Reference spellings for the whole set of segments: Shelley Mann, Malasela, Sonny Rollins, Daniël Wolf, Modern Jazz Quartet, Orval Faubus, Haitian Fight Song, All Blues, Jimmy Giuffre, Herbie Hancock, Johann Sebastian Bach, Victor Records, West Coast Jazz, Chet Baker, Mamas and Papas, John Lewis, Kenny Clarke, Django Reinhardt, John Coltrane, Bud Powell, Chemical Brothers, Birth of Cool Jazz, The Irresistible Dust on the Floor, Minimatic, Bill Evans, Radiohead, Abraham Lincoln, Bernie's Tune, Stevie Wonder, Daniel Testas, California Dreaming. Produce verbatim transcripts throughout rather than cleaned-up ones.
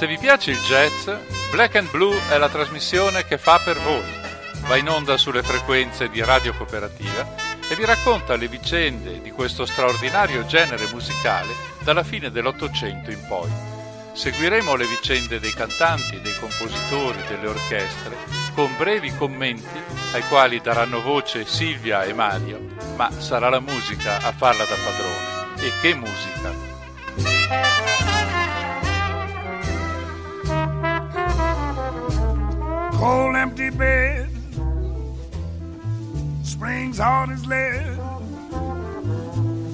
Se vi piace il jazz, Black and Blue è la trasmissione che fa per voi. Va in onda sulle frequenze di Radio Cooperativa e vi racconta le vicende di questo straordinario genere musicale dalla fine dell'Ottocento in poi. Seguiremo le vicende dei cantanti, dei compositori, delle orchestre, con brevi commenti ai quali daranno voce Silvia e Mario, ma sarà la musica a farla da padrone. E che musica! Cold empty bed, springs hard as lead,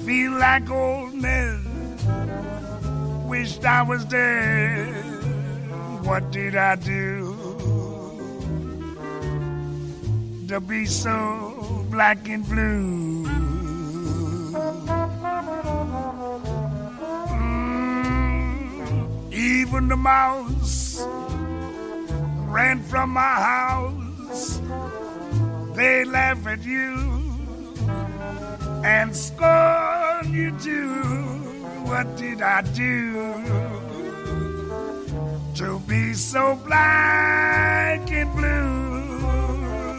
feel like old men, wished I was dead. What did I do to be so black and blue? Mm, even the mouse ran from my house, they laugh at you and scorn you too. What did I do to be so black and blue?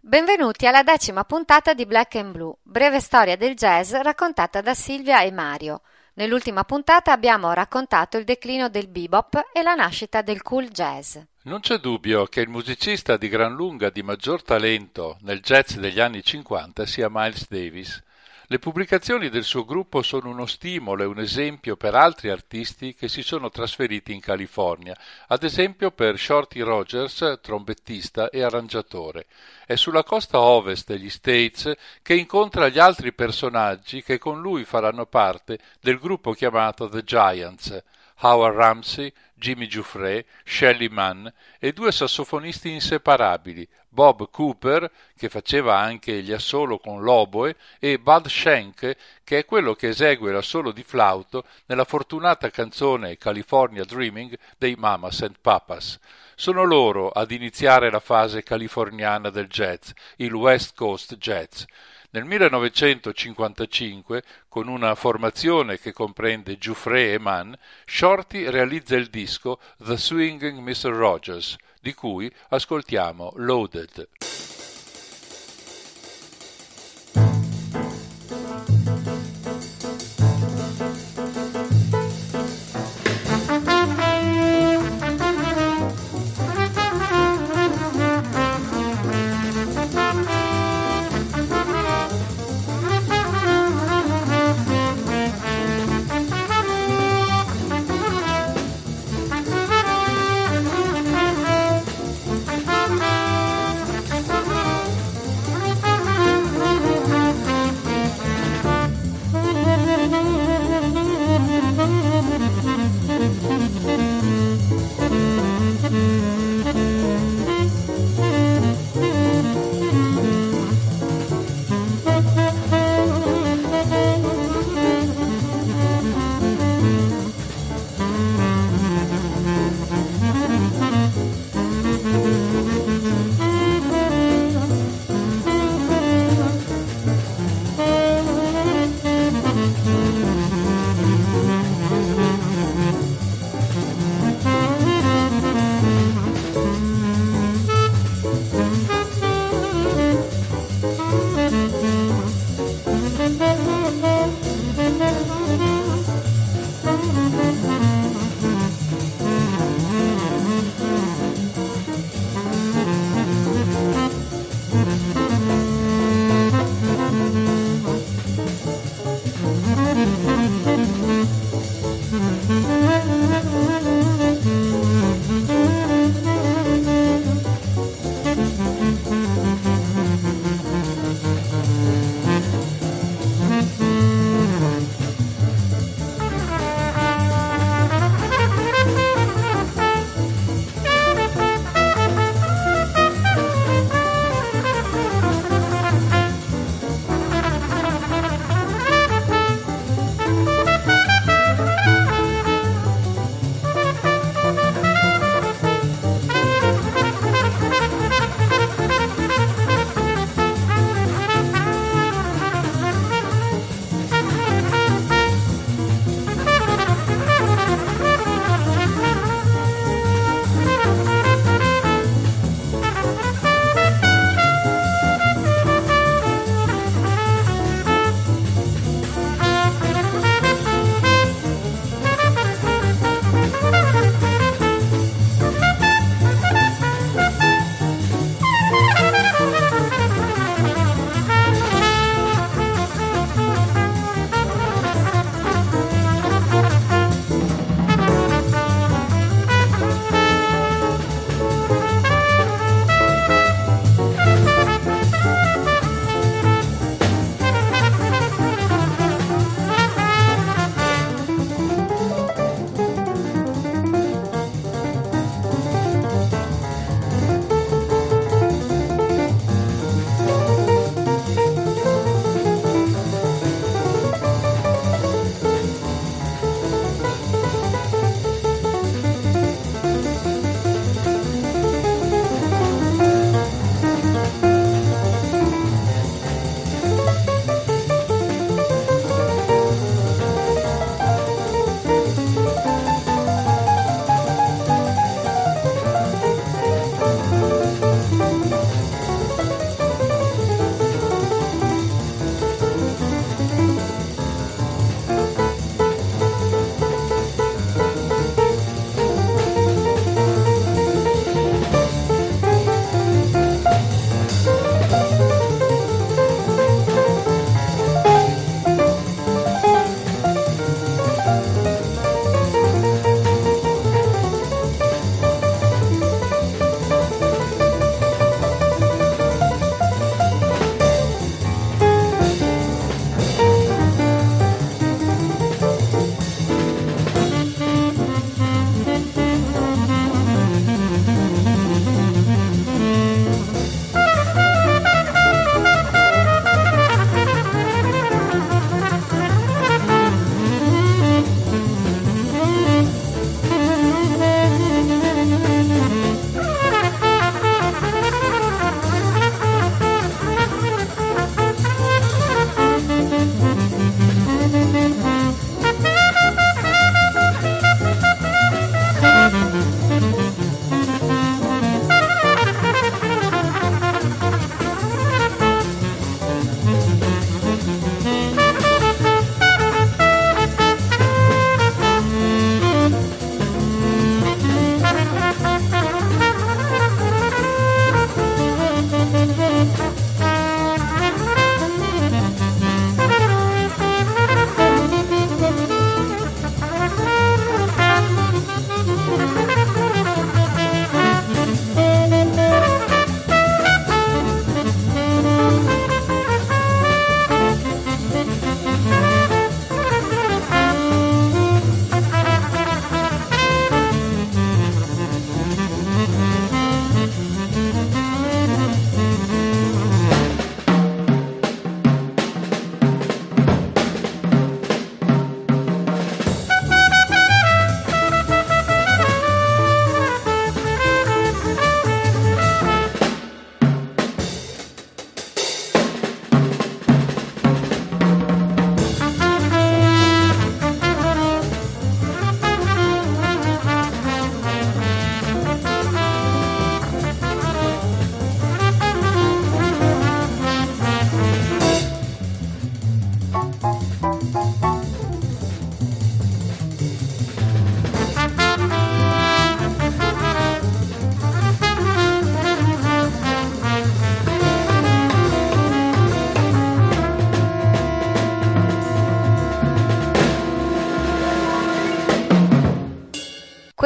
Benvenuti alla decima puntata di Black and Blue, breve storia del jazz raccontata da Silvia e Mario. Nell'ultima puntata abbiamo raccontato il declino del bebop e la nascita del cool jazz. Non c'è dubbio che il musicista di gran lunga di maggior talento nel jazz degli anni cinquanta sia Miles Davis. Le pubblicazioni del suo gruppo sono uno stimolo e un esempio per altri artisti che si sono trasferiti in California, ad esempio per Shorty Rogers, trombettista e arrangiatore. È sulla costa ovest degli States che incontra gli altri personaggi che con lui faranno parte del gruppo chiamato The Giants, Howard Ramsey, Jimmy Giuffre, Shelley Mann e due sassofonisti inseparabili, Bob Cooper, che faceva anche gli assolo con l'oboe, e Bud Shank, che è quello che esegue l'assolo di flauto nella fortunata canzone California Dreaming dei Mamas and Papas. Sono loro ad iniziare la fase californiana del jazz, il West Coast Jazz. Nel millenovecentocinquantacinque, con una formazione che comprende Giuffre e Mann, Shorty realizza il disco The Swinging mister Rogers, di cui ascoltiamo Loaded. We'll be right back.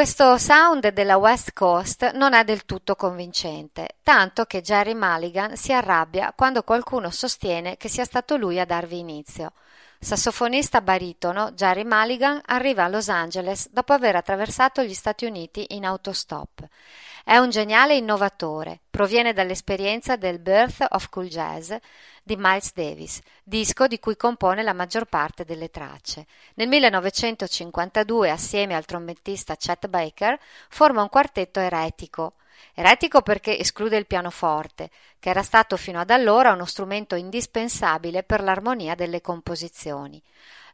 Questo sound della West Coast non è del tutto convincente, tanto che Gerry Mulligan si arrabbia quando qualcuno sostiene che sia stato lui a darvi inizio. Sassofonista baritono, Gerry Mulligan arriva a Los Angeles dopo aver attraversato gli Stati Uniti in autostop. È un geniale innovatore, proviene dall'esperienza del Birth of Cool Jazz di Miles Davis, disco di cui compone la maggior parte delle tracce. Nel millenovecentocinquantadue, assieme al trombettista Chet Baker, forma un quartetto eretico. Eretico perché esclude il pianoforte, che era stato fino ad allora uno strumento indispensabile per l'armonia delle composizioni.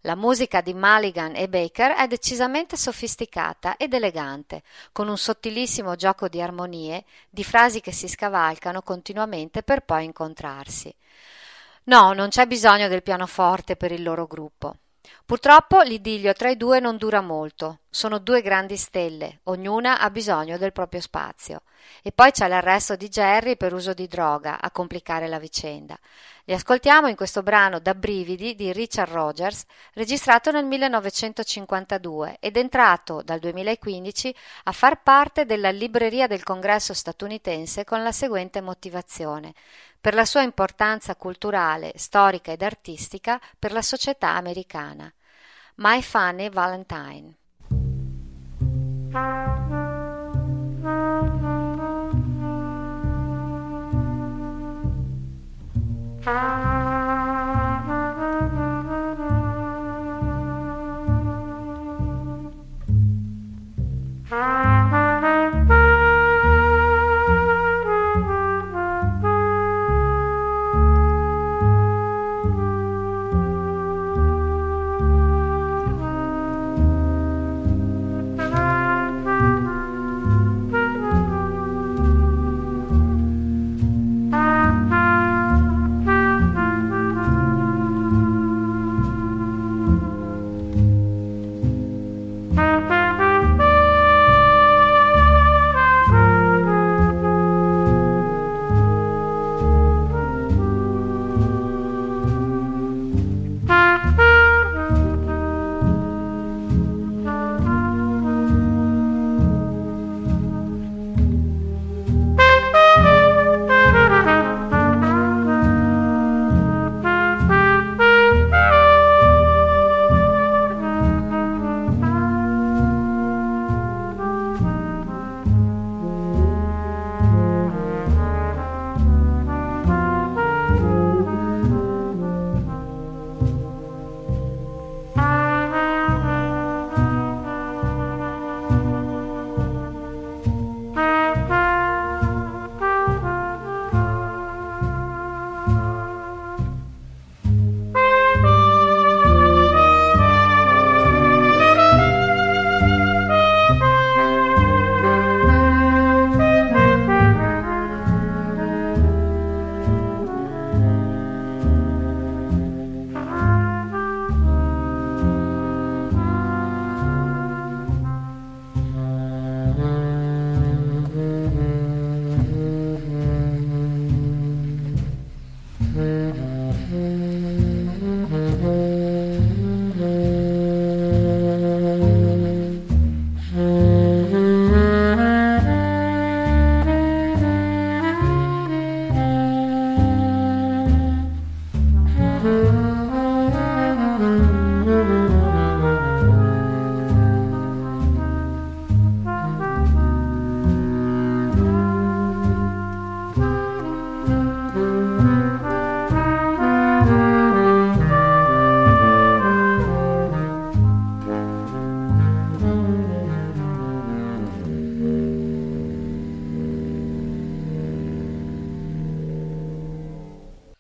La musica di Mulligan e Baker è decisamente sofisticata ed elegante, con un sottilissimo gioco di armonie, di frasi che si scavalcano continuamente per poi incontrarsi. No, non c'è bisogno del pianoforte per il loro gruppo. Purtroppo l'idillio tra i due non dura molto. Sono due grandi stelle, ognuna ha bisogno del proprio spazio. E poi c'è l'arresto di Gerry per uso di droga a complicare la vicenda. Li ascoltiamo in questo brano da brividi di Richard Rodgers, registrato nel millenovecentocinquantadue ed entrato dal duemilaquindici a far parte della libreria del Congresso statunitense con la seguente motivazione: per la sua importanza culturale, storica ed artistica per la società americana. My Funny Valentine.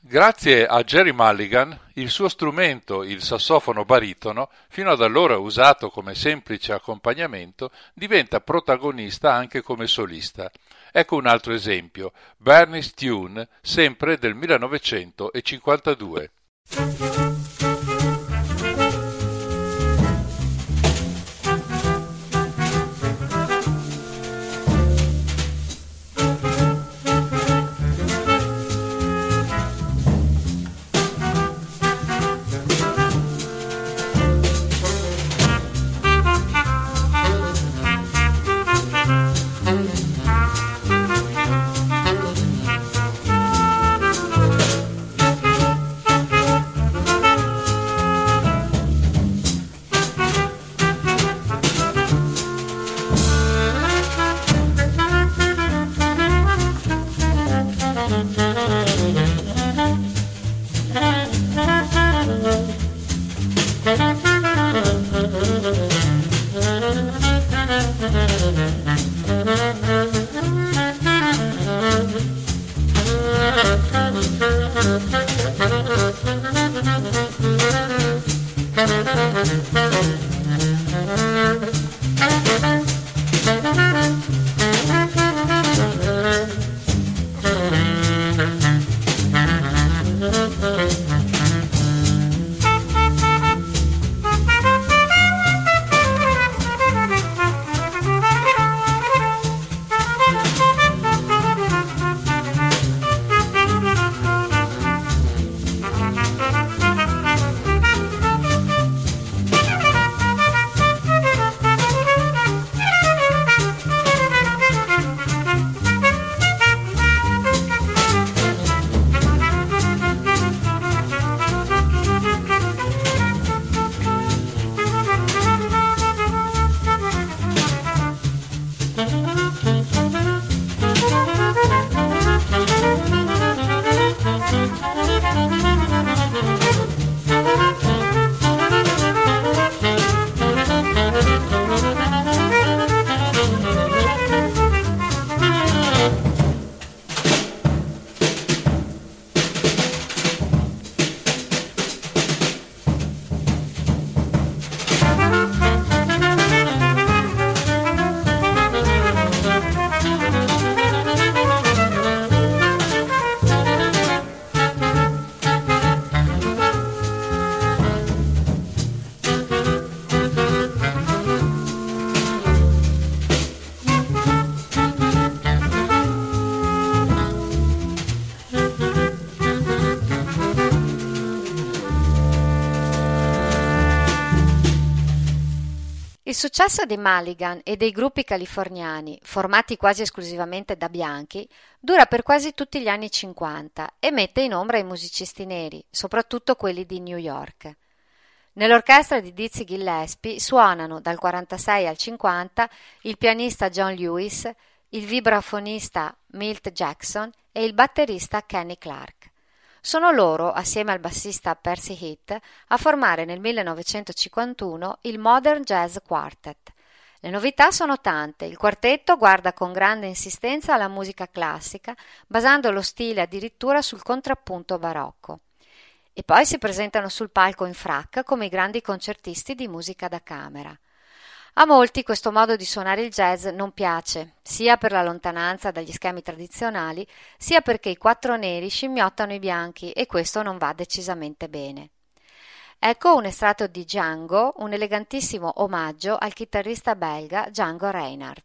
Grazie a Gerry Mulligan, il suo strumento, il sassofono baritono, fino ad allora usato come semplice accompagnamento, diventa protagonista anche come solista. Ecco un altro esempio, Bernie's Tune, sempre del millenovecentocinquantadue. Il successo di Mulligan e dei gruppi californiani, formati quasi esclusivamente da bianchi, dura per quasi tutti gli anni cinquanta e mette in ombra i musicisti neri, soprattutto quelli di New York. Nell'orchestra di Dizzy Gillespie suonano dal quarantasei al cinquanta il pianista John Lewis, il vibrafonista Milt Jackson e il batterista Kenny Clarke. Sono loro, assieme al bassista Percy Heath, a formare nel millenovecentocinquantuno il Modern Jazz Quartet. Le novità sono tante. Il quartetto guarda con grande insistenza alla musica classica, basando lo stile addirittura sul contrappunto barocco. E poi si presentano sul palco in frac come i grandi concertisti di musica da camera. A molti questo modo di suonare il jazz non piace, sia per la lontananza dagli schemi tradizionali, sia perché i quattro neri scimmiottano i bianchi e questo non va decisamente bene. Ecco un estratto di Django, un elegantissimo omaggio al chitarrista belga Django Reinhardt.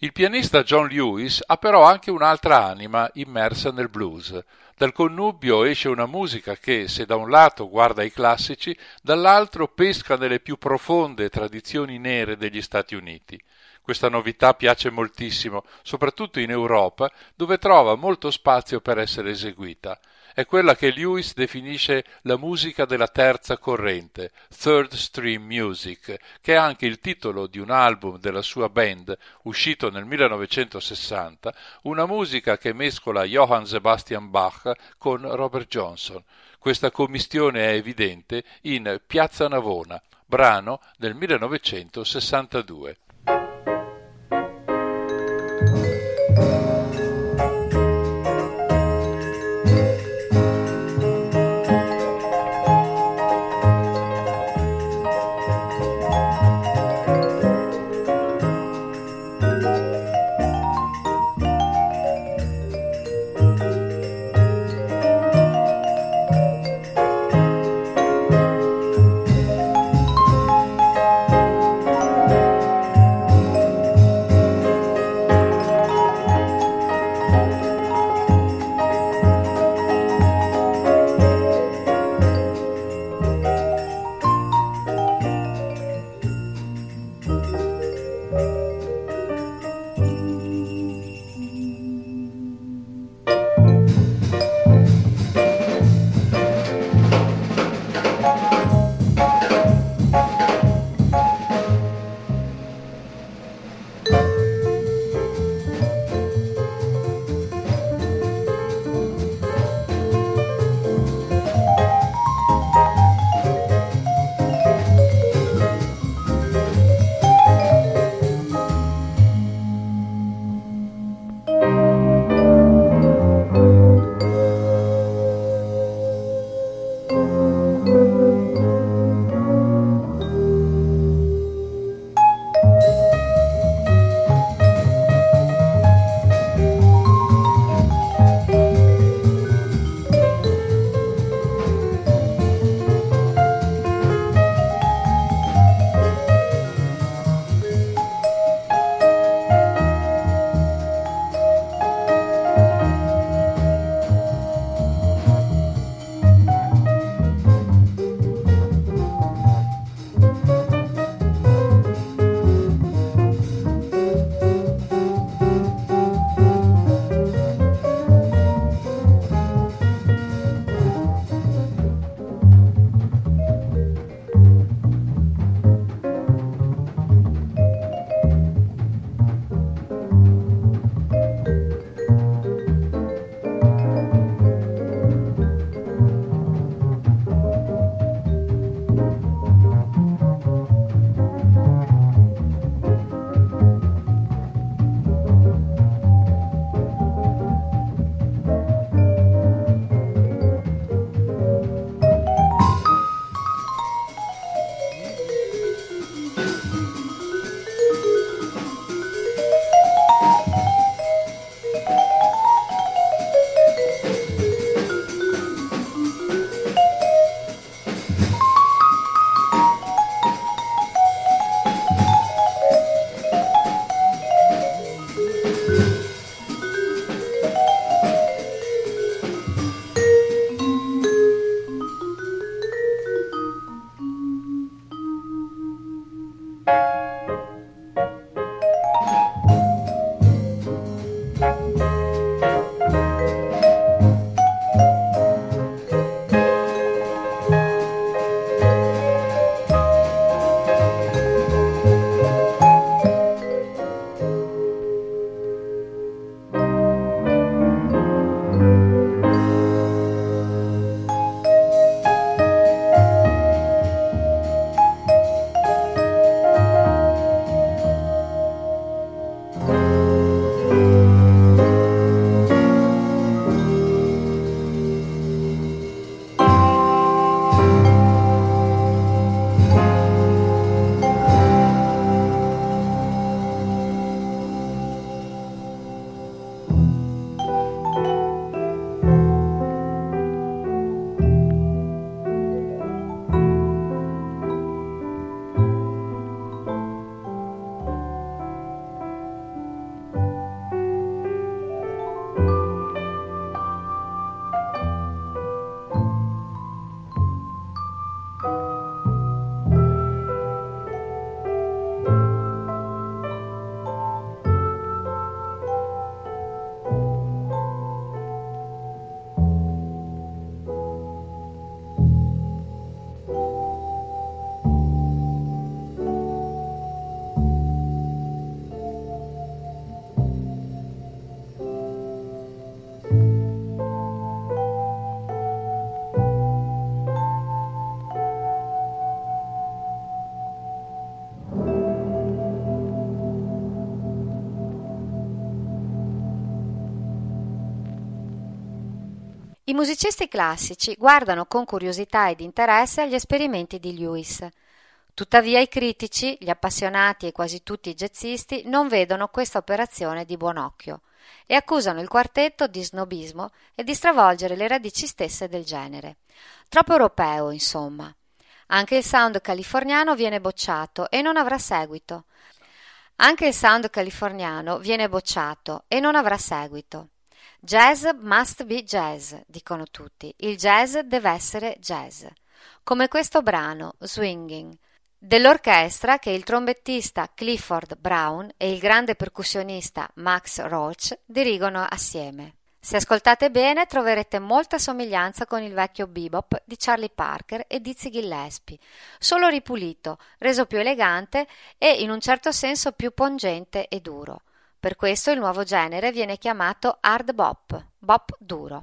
Il pianista John Lewis ha però anche un'altra anima immersa nel blues. Dal connubio esce una musica che, se da un lato guarda i classici, dall'altro pesca nelle più profonde tradizioni nere degli Stati Uniti. Questa novità piace moltissimo, soprattutto in Europa, dove trova molto spazio per essere eseguita. È quella che Lewis definisce la musica della terza corrente, Third Stream Music, che è anche il titolo di un album della sua band, uscito nel millenovecentosessanta, una musica che mescola Johann Sebastian Bach con Robert Johnson. Questa commistione è evidente in Piazza Navona, brano del millenovecentosessantadue. I musicisti classici guardano con curiosità ed interesse agli esperimenti di Lewis. Tuttavia i critici, gli appassionati e quasi tutti i jazzisti non vedono questa operazione di buon occhio e accusano il quartetto di snobismo e di stravolgere le radici stesse del genere. Troppo europeo, insomma. Anche il sound californiano viene bocciato e non avrà seguito. Anche il sound californiano viene bocciato e non avrà seguito. Jazz must be jazz, dicono tutti. Il jazz deve essere jazz. Come questo brano, Swinging, dell'orchestra che il trombettista Clifford Brown e il grande percussionista Max Roach dirigono assieme. Se ascoltate bene troverete molta somiglianza con il vecchio bebop di Charlie Parker e Dizzy Gillespie, solo ripulito, reso più elegante e in un certo senso più pungente e duro. Per questo il nuovo genere viene chiamato hard bop, bop duro.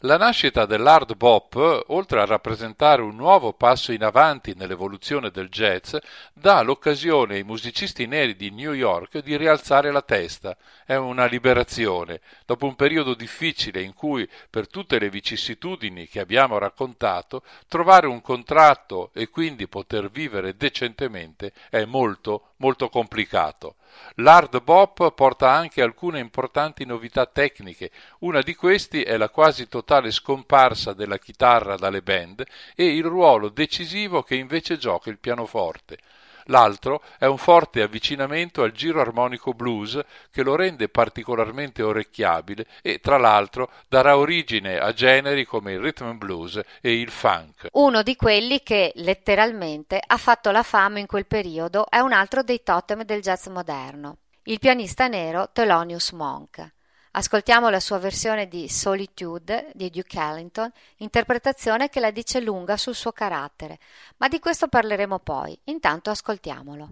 La nascita dell'hard bop, oltre a rappresentare un nuovo passo in avanti nell'evoluzione del jazz, dà l'occasione ai musicisti neri di New York di rialzare la testa. È una liberazione. Dopo un periodo difficile in cui, per tutte le vicissitudini che abbiamo raccontato, trovare un contratto e quindi poter vivere decentemente è molto, molto complicato. L'hard bop porta anche alcune importanti novità tecniche. Una di questi è la quasi totale scomparsa della chitarra dalle band e il ruolo decisivo che invece gioca il pianoforte. L'altro è un forte avvicinamento al giro armonico blues che lo rende particolarmente orecchiabile e, tra l'altro, darà origine a generi come il rhythm and blues e il funk. Uno di quelli che, letteralmente, ha fatto la fama in quel periodo è un altro dei totem del jazz moderno, il pianista nero Thelonious Monk. Ascoltiamo la sua versione di Solitude di Duke Ellington, interpretazione che la dice lunga sul suo carattere, ma di questo parleremo poi. Intanto ascoltiamolo.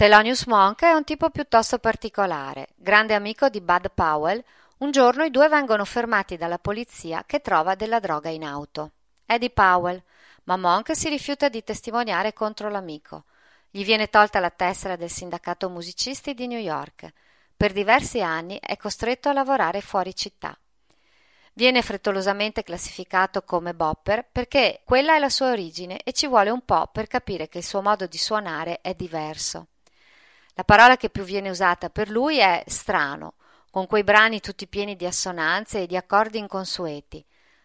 Thelonious Monk è un tipo piuttosto particolare, grande amico di Bud Powell. Un giorno i due vengono fermati dalla polizia che trova della droga in auto. È di Powell, ma Monk si rifiuta di testimoniare contro l'amico. Gli viene tolta la tessera del sindacato musicisti di New York. Per diversi anni è costretto a lavorare fuori città. Viene frettolosamente classificato come bopper perché quella è la sua origine e ci vuole un po' per capire che il suo modo di suonare è diverso. La parola che più viene usata per lui è strano, con quei brani tutti pieni di assonanze e di accordi inconsueti.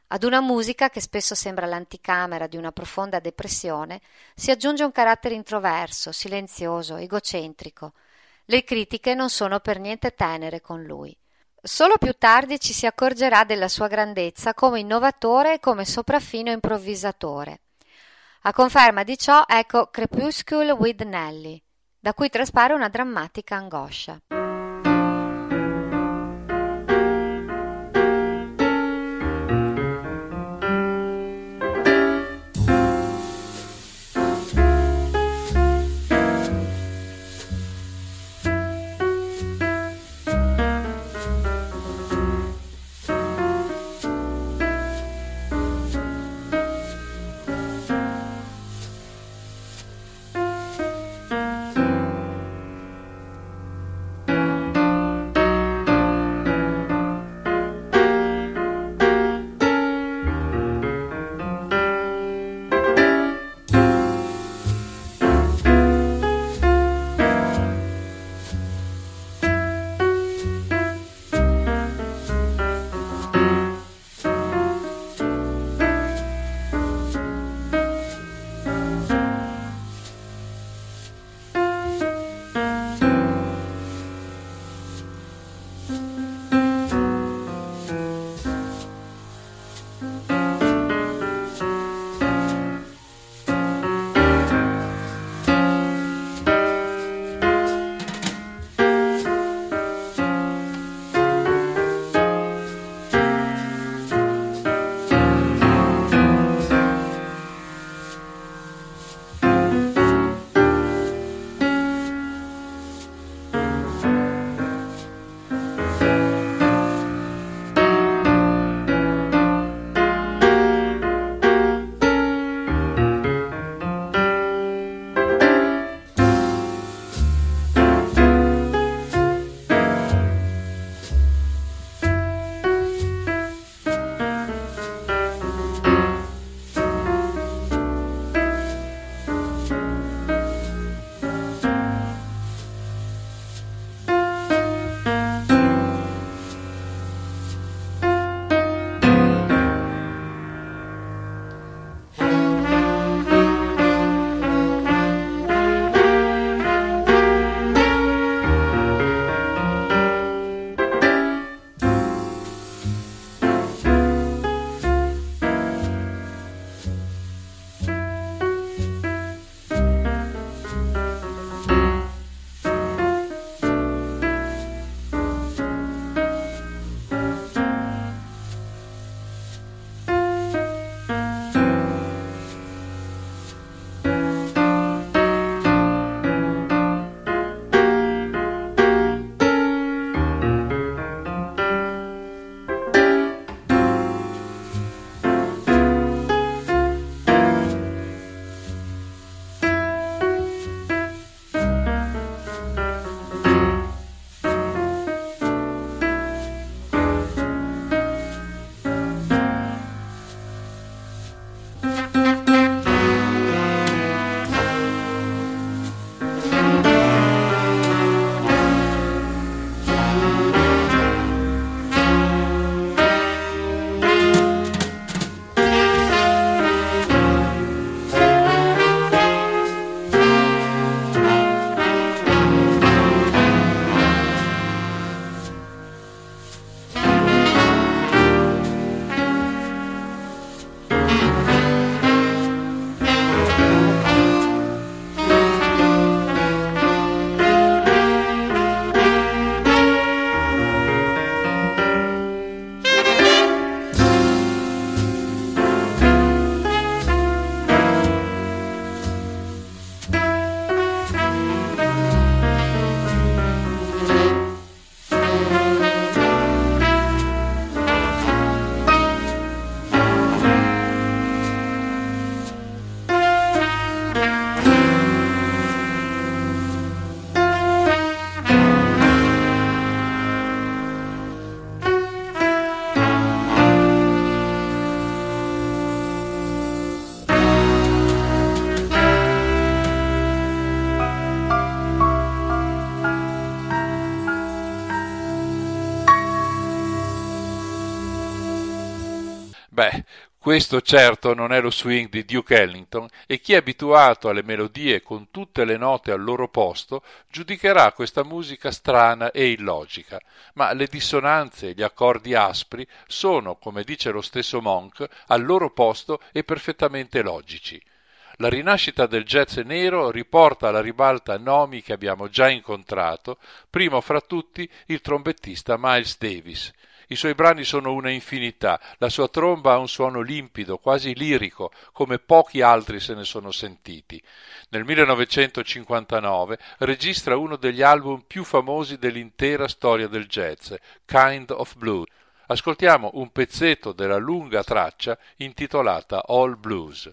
Ad una musica che spesso sembra l'anticamera di una profonda depressione si aggiunge un carattere introverso, silenzioso, egocentrico. Le critiche non sono per niente tenere con lui. Solo più tardi ci si accorgerà della sua grandezza come innovatore e come sopraffino improvvisatore. A conferma di ciò ecco Crepuscule with Nelly, da cui traspare una drammatica angoscia. Beh, questo certo non è lo swing di Duke Ellington, e chi è abituato alle melodie con tutte le note al loro posto giudicherà questa musica strana e illogica, ma le dissonanze e gli accordi aspri sono, come dice lo stesso Monk, al loro posto e perfettamente logici. La rinascita del jazz nero riporta alla ribalta nomi che abbiamo già incontrato, primo fra tutti il trombettista Miles Davis. I suoi brani sono una infinità, la sua tromba ha un suono limpido, quasi lirico, come pochi altri se ne sono sentiti. Nel millenovecentocinquantanove registra uno degli album più famosi dell'intera storia del jazz, Kind of Blue. Ascoltiamo un pezzetto della lunga traccia intitolata All Blues.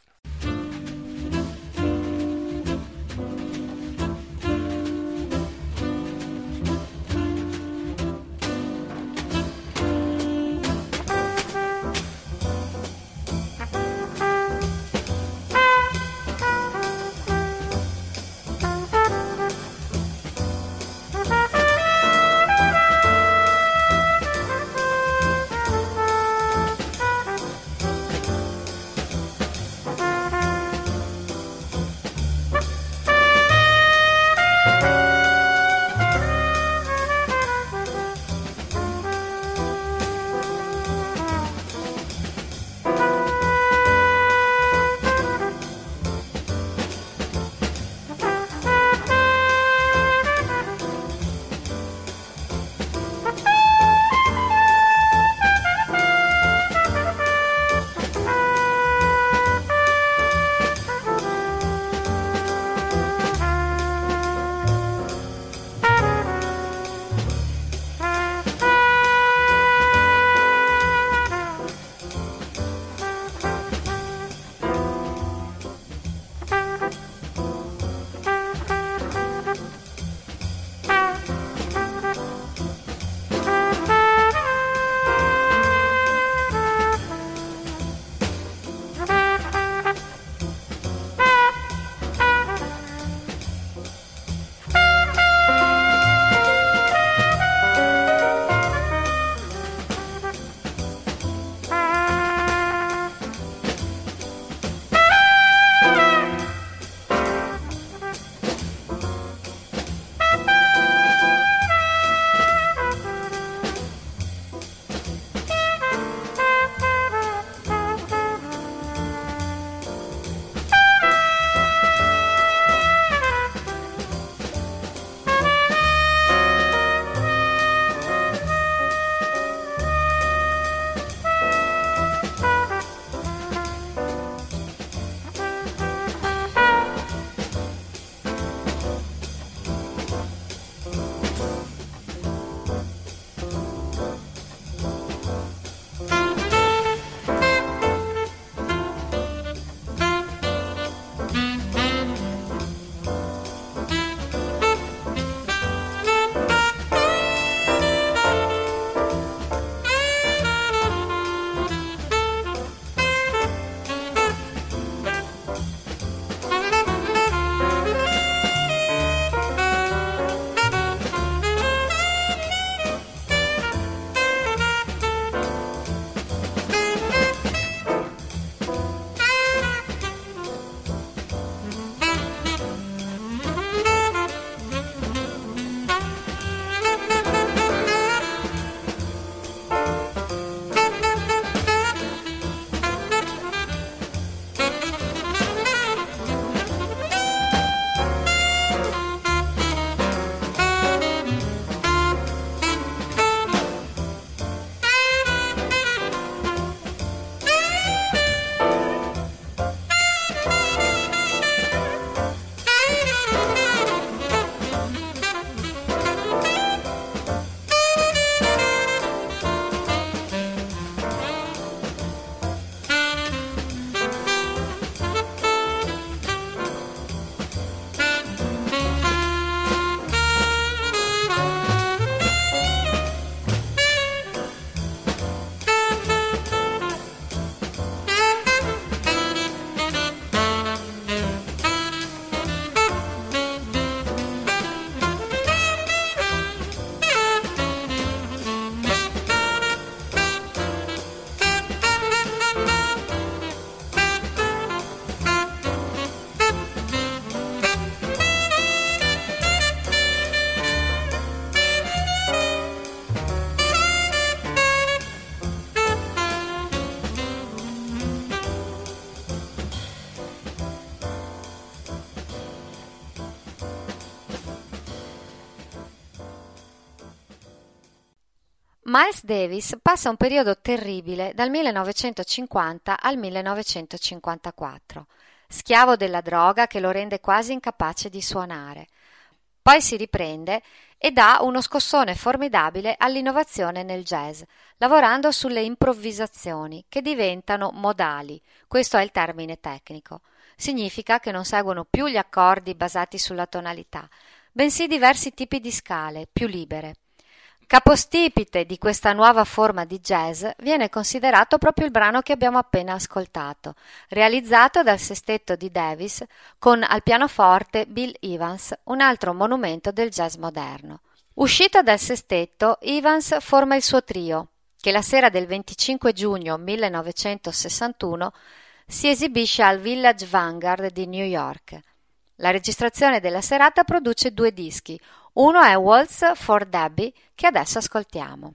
Miles Davis passa un periodo terribile dal millenovecentocinquanta al millenovecentocinquantaquattro, schiavo della droga che lo rende quasi incapace di suonare. Poi si riprende e dà uno scossone formidabile all'innovazione nel jazz, lavorando sulle improvvisazioni, che diventano modali. Questo è il termine tecnico. Significa che non seguono più gli accordi basati sulla tonalità, bensì diversi tipi di scale, più libere. Capostipite di questa nuova forma di jazz viene considerato proprio il brano che abbiamo appena ascoltato, realizzato dal sestetto di Davis con al pianoforte Bill Evans, un altro monumento del jazz moderno. Uscita dal sestetto, Evans forma il suo trio, che la sera del venticinque giugno millenovecentosessantuno si esibisce al Village Vanguard di New York. La registrazione della serata produce due dischi. Uno è Waltz for Debbie, che adesso ascoltiamo.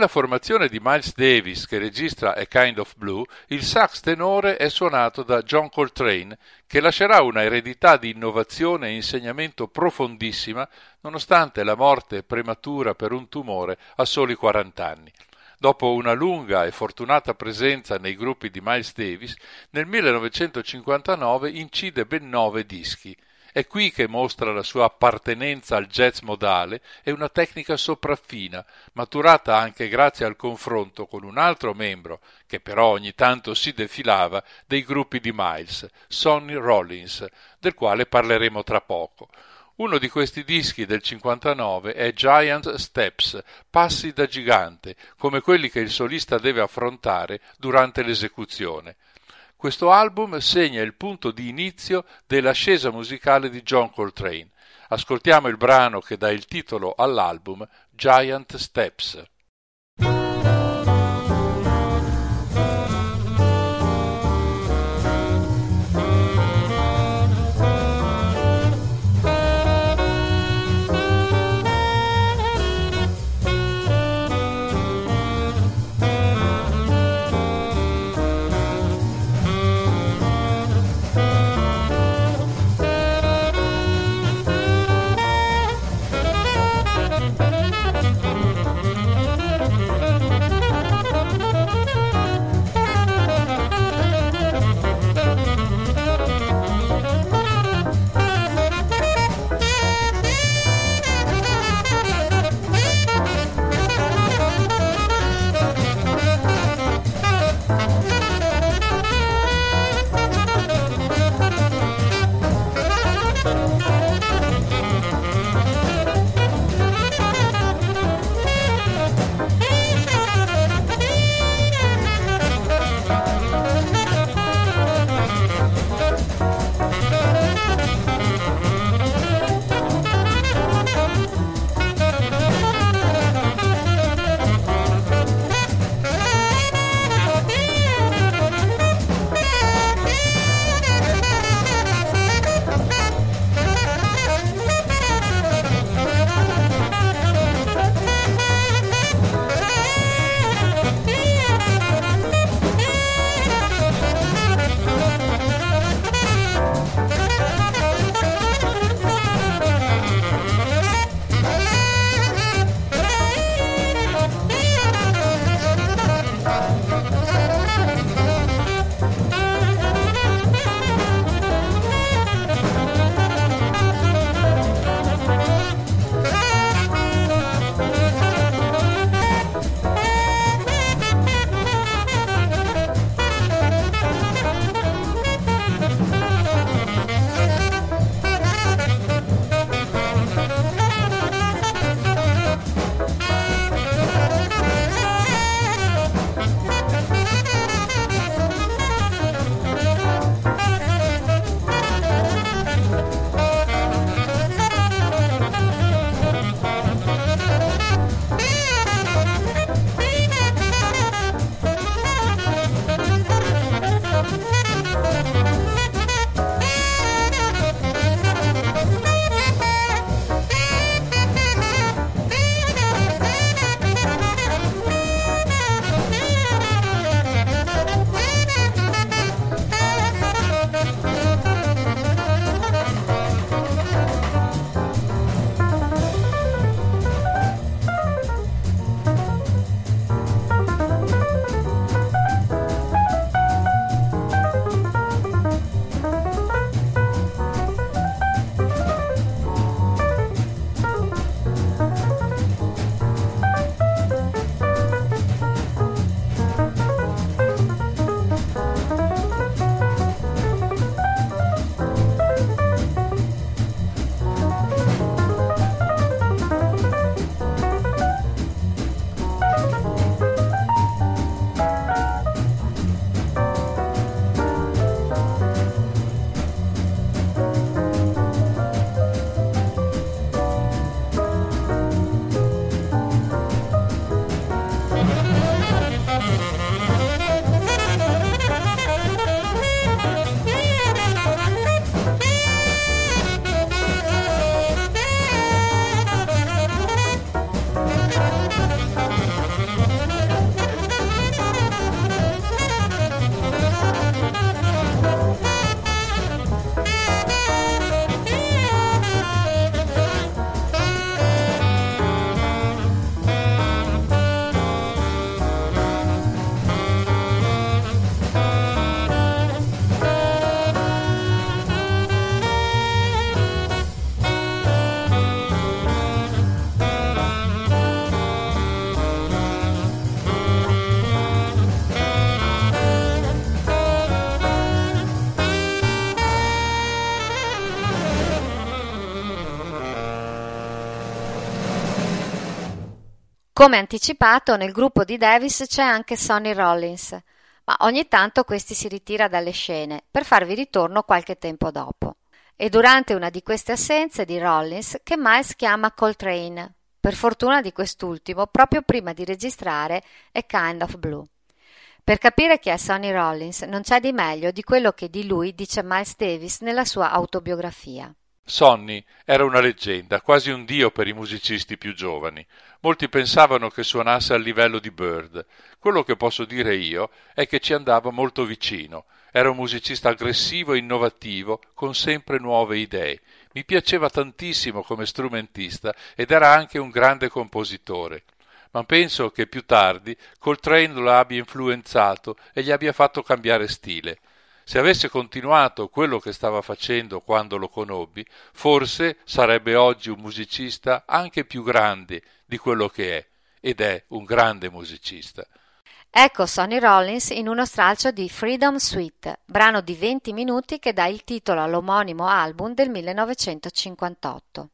Nella formazione di Miles Davis, che registra A Kind of Blue, il sax tenore è suonato da John Coltrane, che lascerà una eredità di innovazione e insegnamento profondissima, nonostante la morte prematura per un tumore a soli quaranta anni. Dopo una lunga e fortunata presenza nei gruppi di Miles Davis, nel millenovecentocinquantanove incide ben nove dischi. È qui che mostra la sua appartenenza al jazz modale e una tecnica sopraffina, maturata anche grazie al confronto con un altro membro, che però ogni tanto si defilava, dei gruppi di Miles, Sonny Rollins, del quale parleremo tra poco. Uno di questi dischi del cinquantanove è Giant Steps, passi da gigante, come quelli che il solista deve affrontare durante l'esecuzione. Questo album segna il punto di inizio dell'ascesa musicale di John Coltrane. Ascoltiamo il brano che dà il titolo all'album, Giant Steps. Come anticipato, nel gruppo di Davis c'è anche Sonny Rollins, ma ogni tanto questi si ritira dalle scene per farvi ritorno qualche tempo dopo. È durante una di queste assenze di Rollins che Miles chiama Coltrane, per fortuna di quest'ultimo, proprio prima di registrare A Kind of Blue. Per capire chi è Sonny Rollins non c'è di meglio di quello che di lui dice Miles Davis nella sua autobiografia. Sonny era una leggenda, quasi un dio per i musicisti più giovani. Molti pensavano che suonasse al livello di Bird. Quello che posso dire io è che ci andava molto vicino. Era un musicista aggressivo e innovativo, con sempre nuove idee. Mi piaceva tantissimo come strumentista ed era anche un grande compositore. Ma penso che più tardi Coltrane lo abbia influenzato e gli abbia fatto cambiare stile. Se avesse continuato quello che stava facendo quando lo conobbi, forse sarebbe oggi un musicista anche più grande di quello che è, ed è un grande musicista. Ecco Sonny Rollins in uno stralcio di Freedom Suite, brano di venti minuti che dà il titolo all'omonimo album del millenovecentocinquantotto.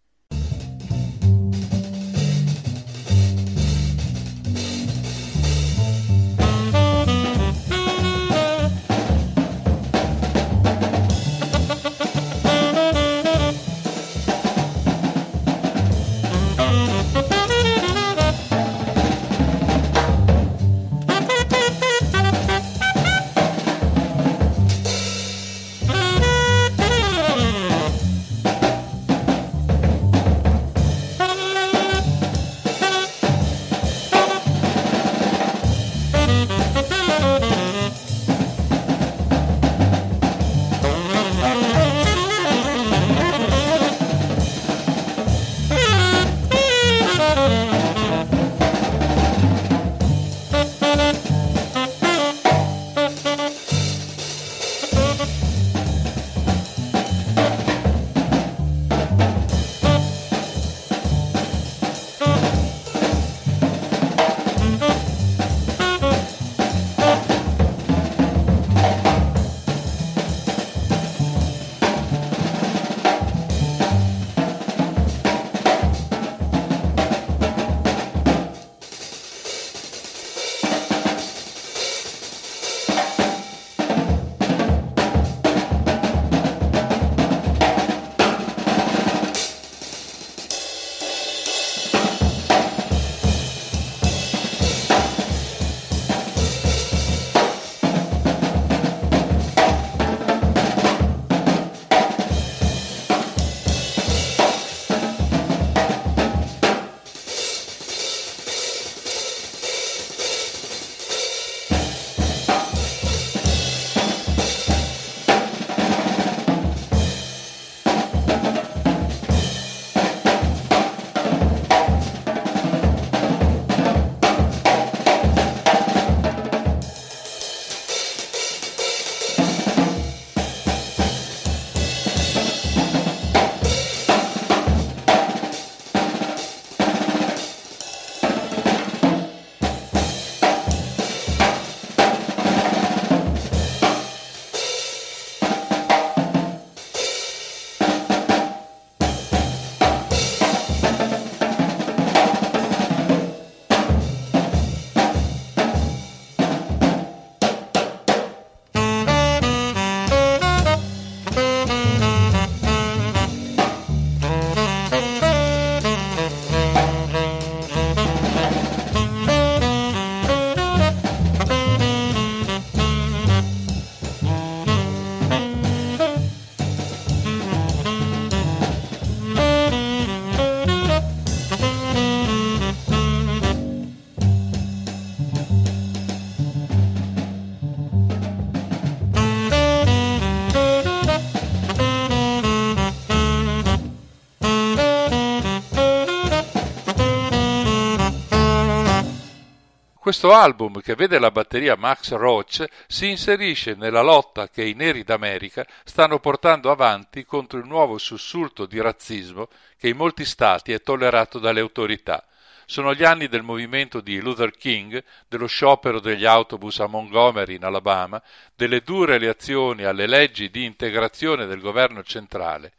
Questo album, che vede la batteria Max Roach, si inserisce nella lotta che i neri d'America stanno portando avanti contro il nuovo sussulto di razzismo che in molti stati è tollerato dalle autorità. Sono gli anni del movimento di Luther King, dello sciopero degli autobus a Montgomery in Alabama, delle dure reazioni alle leggi di integrazione del governo centrale.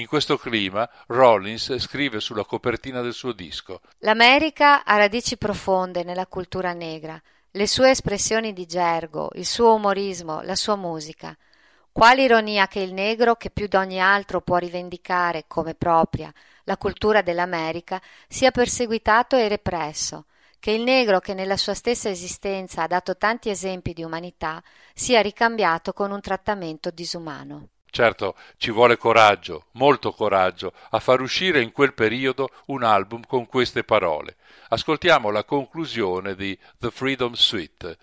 In questo clima Rollins scrive sulla copertina del suo disco: «L'America ha radici profonde nella cultura negra, le sue espressioni di gergo, il suo umorismo, la sua musica. Quale ironia che il negro, che più d'ogni altro può rivendicare come propria la cultura dell'America, sia perseguitato e represso, che il negro, che nella sua stessa esistenza ha dato tanti esempi di umanità, sia ricambiato con un trattamento disumano». Certo, ci vuole coraggio, molto coraggio, a far uscire in quel periodo un album con queste parole. Ascoltiamo la conclusione di The Freedom Suite.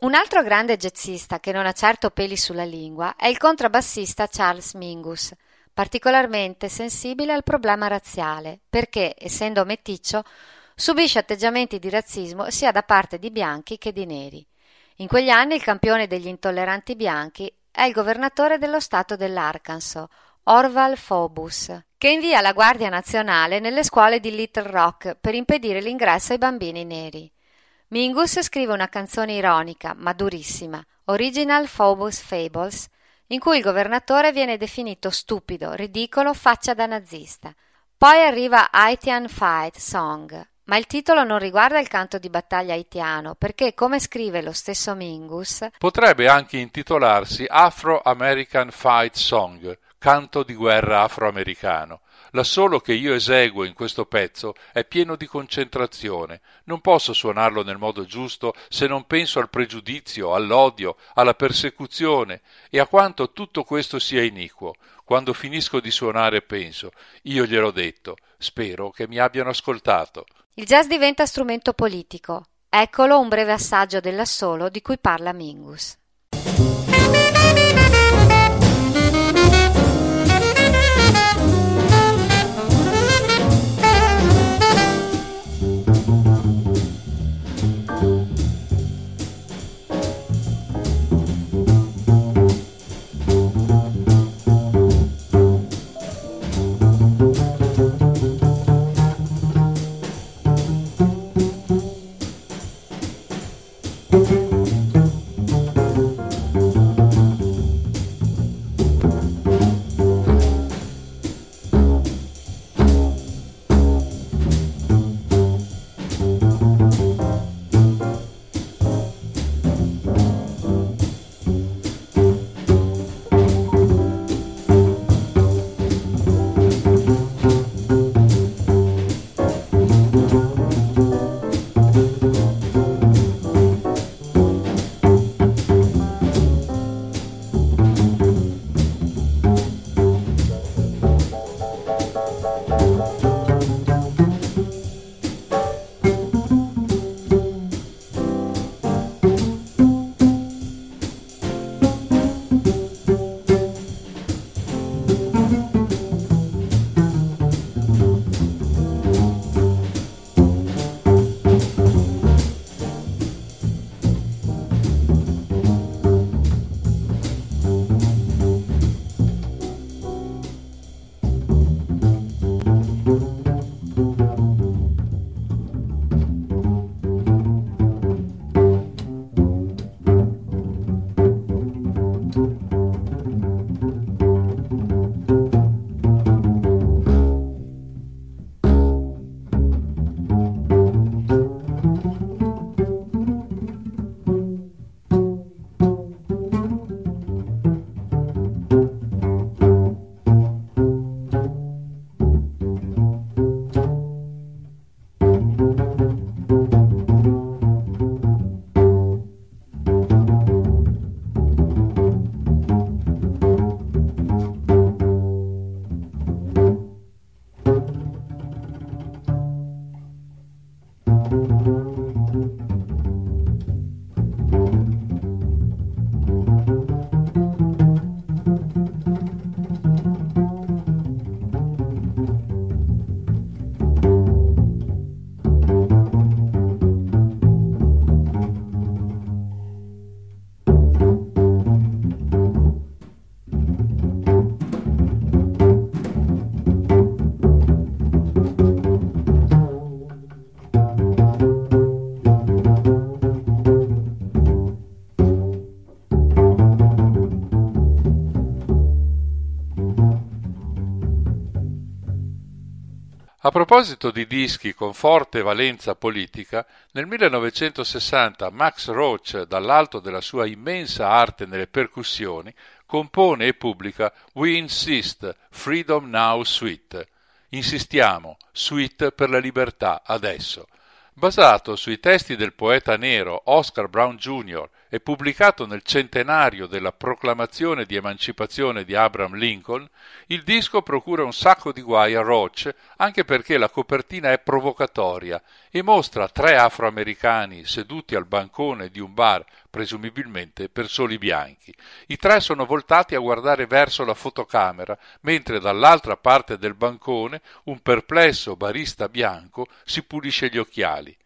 Un altro grande jazzista che non ha certo peli sulla lingua è il contrabbassista Charles Mingus, particolarmente sensibile al problema razziale, perché, essendo meticcio, subisce atteggiamenti di razzismo sia da parte di bianchi che di neri. In quegli anni il campione degli intolleranti bianchi è il governatore dello stato dell'Arkansas, Orval Faubus, che invia la Guardia Nazionale nelle scuole di Little Rock per impedire l'ingresso ai bambini neri. Mingus scrive una canzone ironica, ma durissima, Original Faubus Fables, in cui il governatore viene definito stupido, ridicolo, faccia da nazista. Poi arriva Haitian Fight Song, ma il titolo non riguarda il canto di battaglia haitiano, perché, come scrive lo stesso Mingus, potrebbe anche intitolarsi Afro-American Fight Song, canto di guerra afroamericano. L'assolo che io eseguo in questo pezzo è pieno di concentrazione. Non posso suonarlo nel modo giusto se non penso al pregiudizio, all'odio, alla persecuzione e a quanto tutto questo sia iniquo. Quando finisco di suonare penso: io gliel'ho detto, spero che mi abbiano ascoltato. Il jazz diventa strumento politico. Eccolo un breve assaggio dell'assolo di cui parla Mingus. A proposito di dischi con forte valenza politica, nel millenovecentosessanta Max Roach, dall'alto della sua immensa arte nelle percussioni, compone e pubblica We Insist, Freedom Now Suite, Insistiamo, Suite per la libertà adesso, basato sui testi del poeta nero Oscar Brown Junior e pubblicato nel centenario della proclamazione di emancipazione di Abraham Lincoln, il disco procura un sacco di guai a Roach, anche perché la copertina è provocatoria e mostra tre afroamericani seduti al bancone di un bar, presumibilmente per soli bianchi. I tre sono voltati a guardare verso la fotocamera, mentre dall'altra parte del bancone un perplesso barista bianco si pulisce gli occhiali.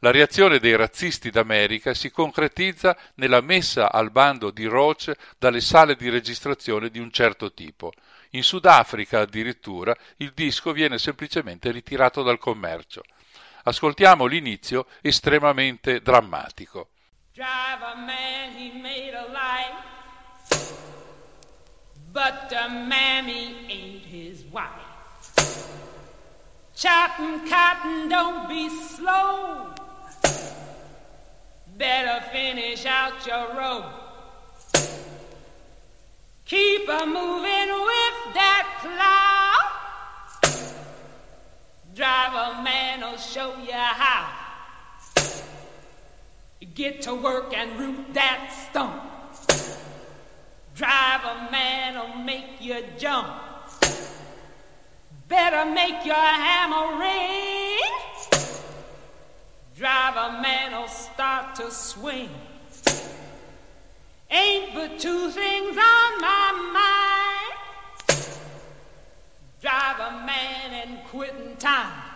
La reazione dei razzisti d'America si concretizza nella messa al bando di Roach dalle sale di registrazione di un certo tipo. In Sudafrica, addirittura, il disco viene semplicemente ritirato dal commercio. Ascoltiamo l'inizio estremamente drammatico. Drive a man, he made a life, but a mammy ain't his wife. Choppin' cotton, don't be slow, better finish out your row. Keep a movin' with that plow, drive a man will show you how. Get to work and root that stump. Drive a man'll make you jump. Better make your hammer ring. drive a man'll start to swing. Ain't but two things on my mind, drive a man and quitting time.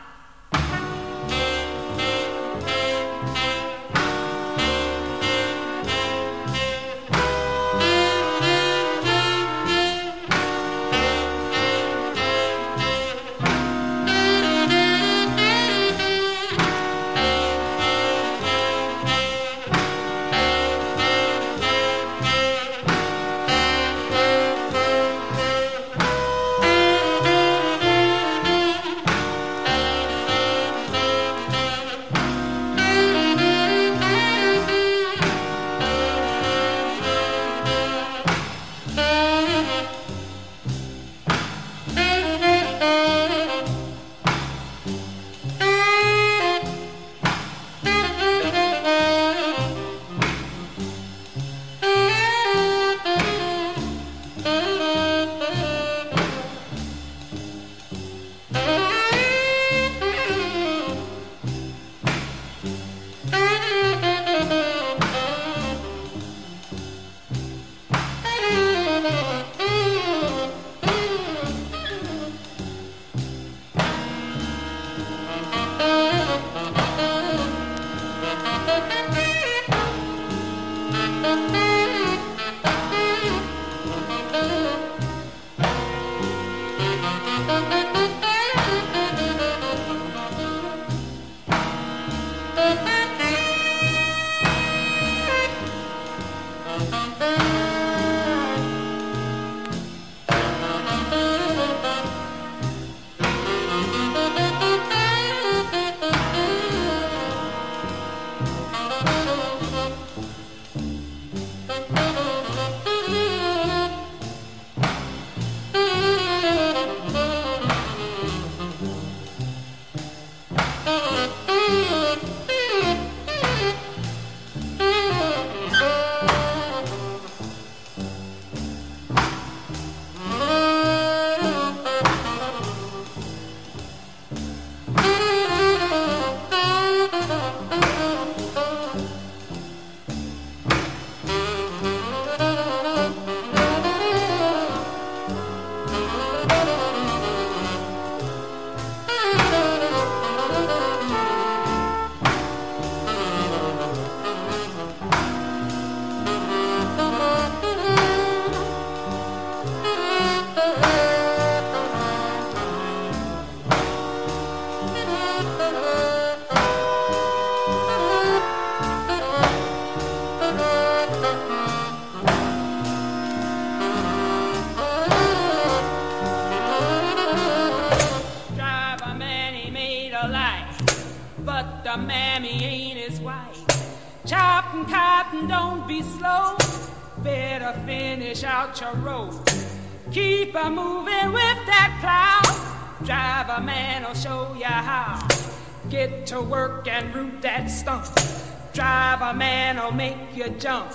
Jump,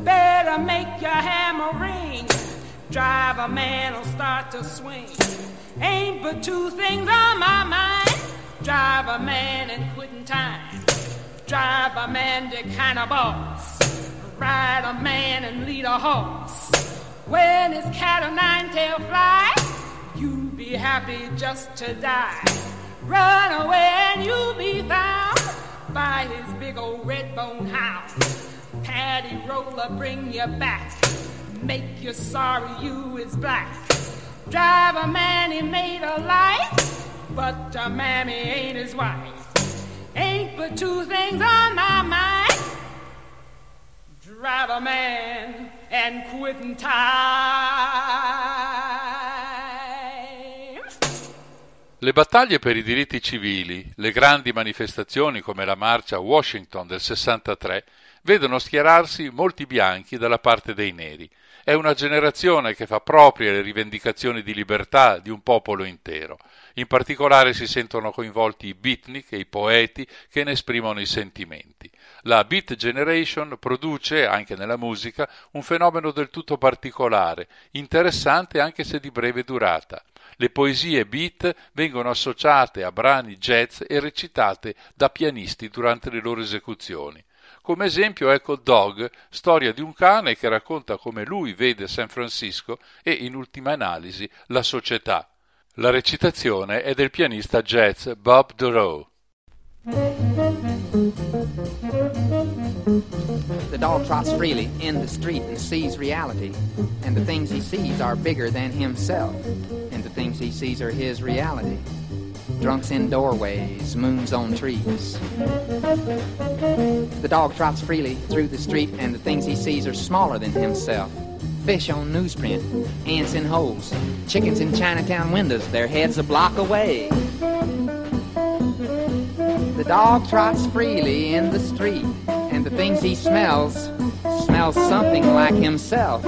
better make your hammer ring, drive a man'll start to swing. Ain't but two things on my mind, drive a man and quitting time, drive a man to kind of boss, ride a man and lead a horse. When his cat o' nine tail fly, you'll be happy just to die. Run away and you'll be found by his big old red bone hound. Paddy Roller bring you back, make you sorry you is black. Drive a man he made a life, but a mammy ain't his wife. Ain't but two things on my mind, drive a man and quitting time. Le battaglie per i diritti civili, le grandi manifestazioni come la marcia a Washington del sessantatré vedono schierarsi molti bianchi dalla parte dei neri. È una generazione che fa proprie le rivendicazioni di libertà di un popolo intero. In particolare si sentono coinvolti i beatnik e i poeti che ne esprimono i sentimenti. La Beat Generation produce, anche nella musica, un fenomeno del tutto particolare, interessante anche se di breve durata. Le poesie beat vengono associate a brani jazz e recitate da pianisti durante le loro esecuzioni. Come esempio ecco Dog, storia di un cane che racconta come lui vede San Francisco e, in ultima analisi, la società. La recitazione è del pianista jazz Bob Cooper. The dog trots freely in the street and sees reality, and the things he sees are bigger than himself, and the things he sees are his reality. Drunks in doorways, moons on trees. The dog trots freely through the street, and the things he sees are smaller than himself. Fish on newsprint, ants in holes, chickens in Chinatown windows, their heads a block away. The dog trots freely in the street, and the things he smells, smells something like himself.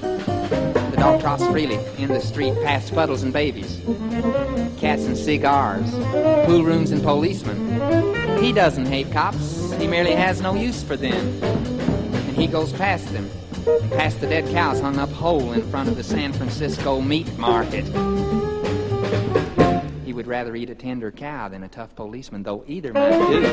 The dog trots freely in the street, past puddles and babies, cats and cigars, pool rooms and policemen. He doesn't hate cops, he merely has no use for them. And he goes past them, past the dead cows hung up whole in front of the San Francisco meat market. He would rather eat a tender cow than a tough policeman, though either might do.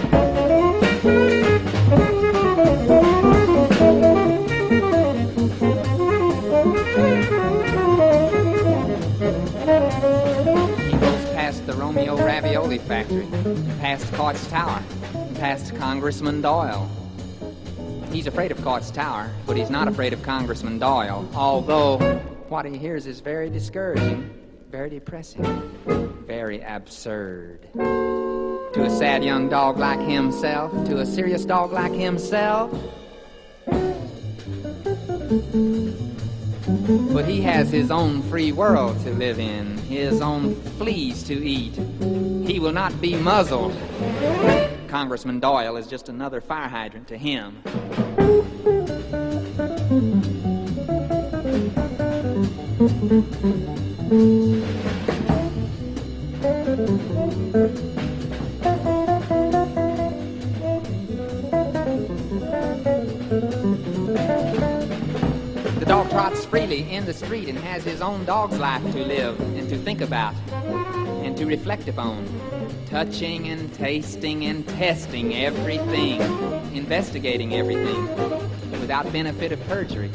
The Romeo Ravioli Factory, and past Cotts Tower, and past Congressman Doyle. He's afraid of Cotts Tower, but he's not afraid of Congressman Doyle, although what he hears is very discouraging, very depressing, very absurd. To a sad young dog like himself, to a serious dog like himself. But he has his own free world to live in, his own fleas to eat. He will not be muzzled. Congressman Doyle is just another fire hydrant to him. The dog trots freely in the street and has his own dog's life to live and to think about and to reflect upon, touching and tasting and testing everything, investigating everything without benefit of perjury.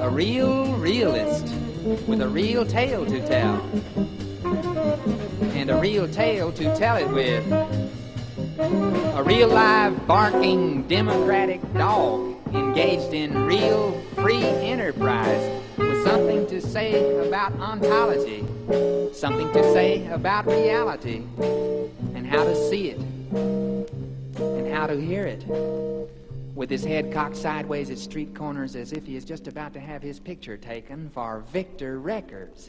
A real realist with a real tale to tell and a real tale to tell it with. A real live barking democratic dog engaged in real free enterprise with something to say about ontology, something to say about reality, and how to see it, and how to hear it, with his head cocked sideways at street corners as if he is just about to have his picture taken for Victor Records.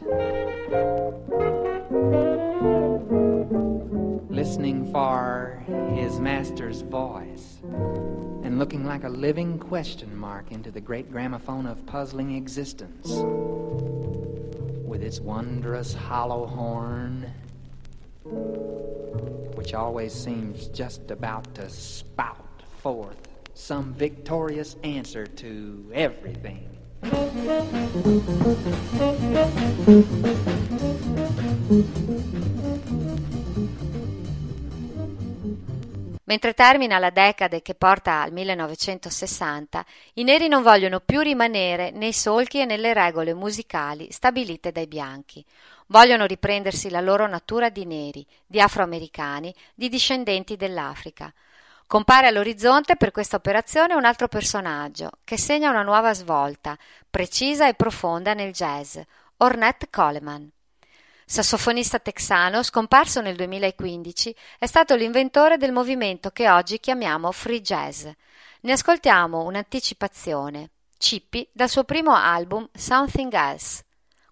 Listening for his master's voice, and looking like a living question mark into the great gramophone of puzzling existence, with its wondrous hollow horn, which always seems just about to spout forth some victorious answer to everything. Mentre termina la decade che porta al millenovecentosessanta, i neri non vogliono più rimanere nei solchi e nelle regole musicali stabilite dai bianchi. Vogliono riprendersi la loro natura di neri, di afroamericani, di discendenti dell'Africa. Compare all'orizzonte per questa operazione un altro personaggio che segna una nuova svolta, precisa e profonda nel jazz, Ornette Coleman. Sassofonista texano, scomparso nel duemilaquindici, è stato l'inventore del movimento che oggi chiamiamo free jazz. Ne ascoltiamo un'anticipazione, Chippy, dal suo primo album Something Else,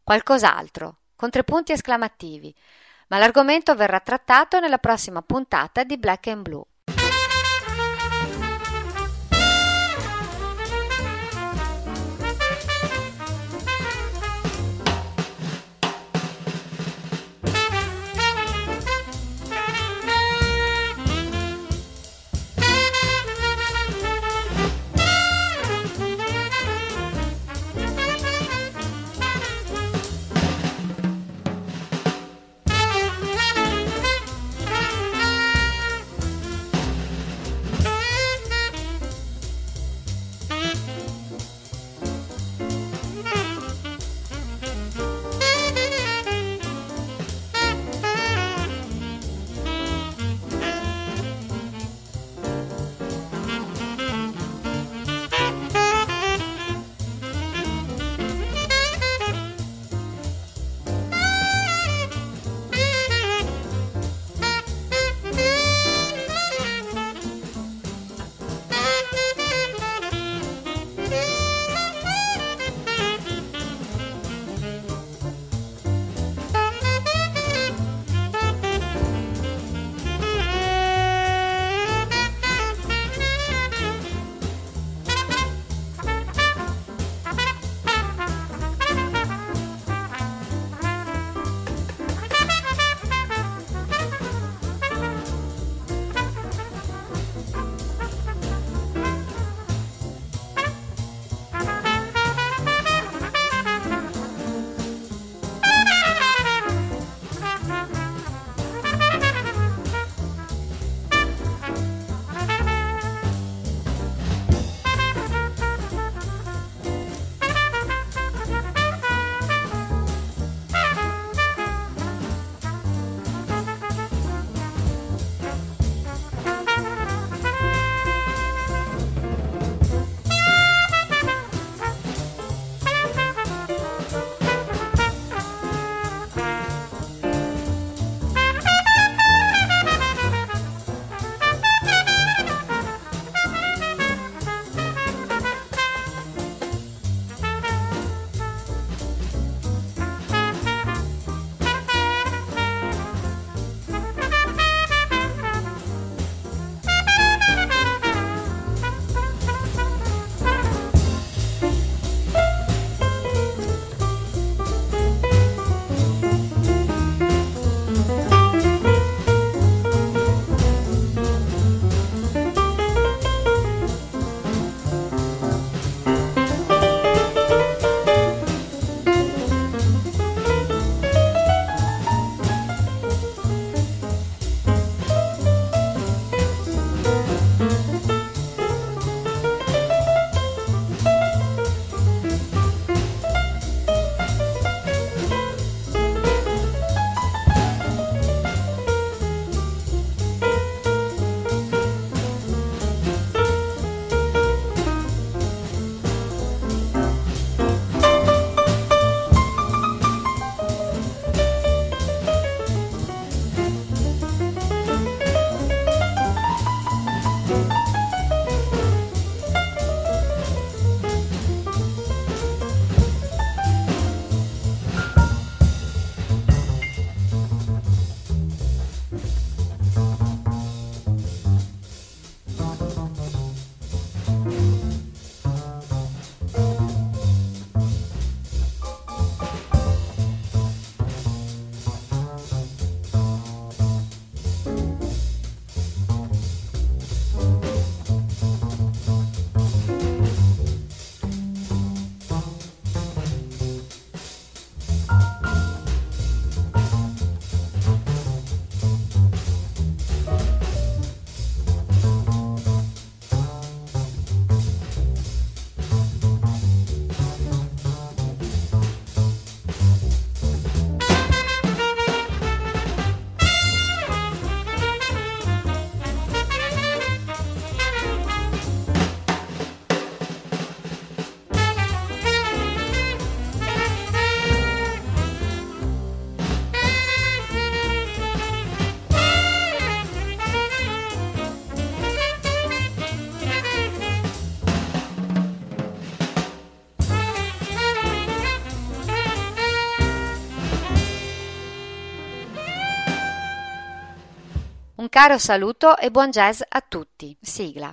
qualcos'altro, con tre punti esclamativi, ma l'argomento verrà trattato nella prossima puntata di Black and Blue. Un caro saluto e buon jazz a tutti. Sigla.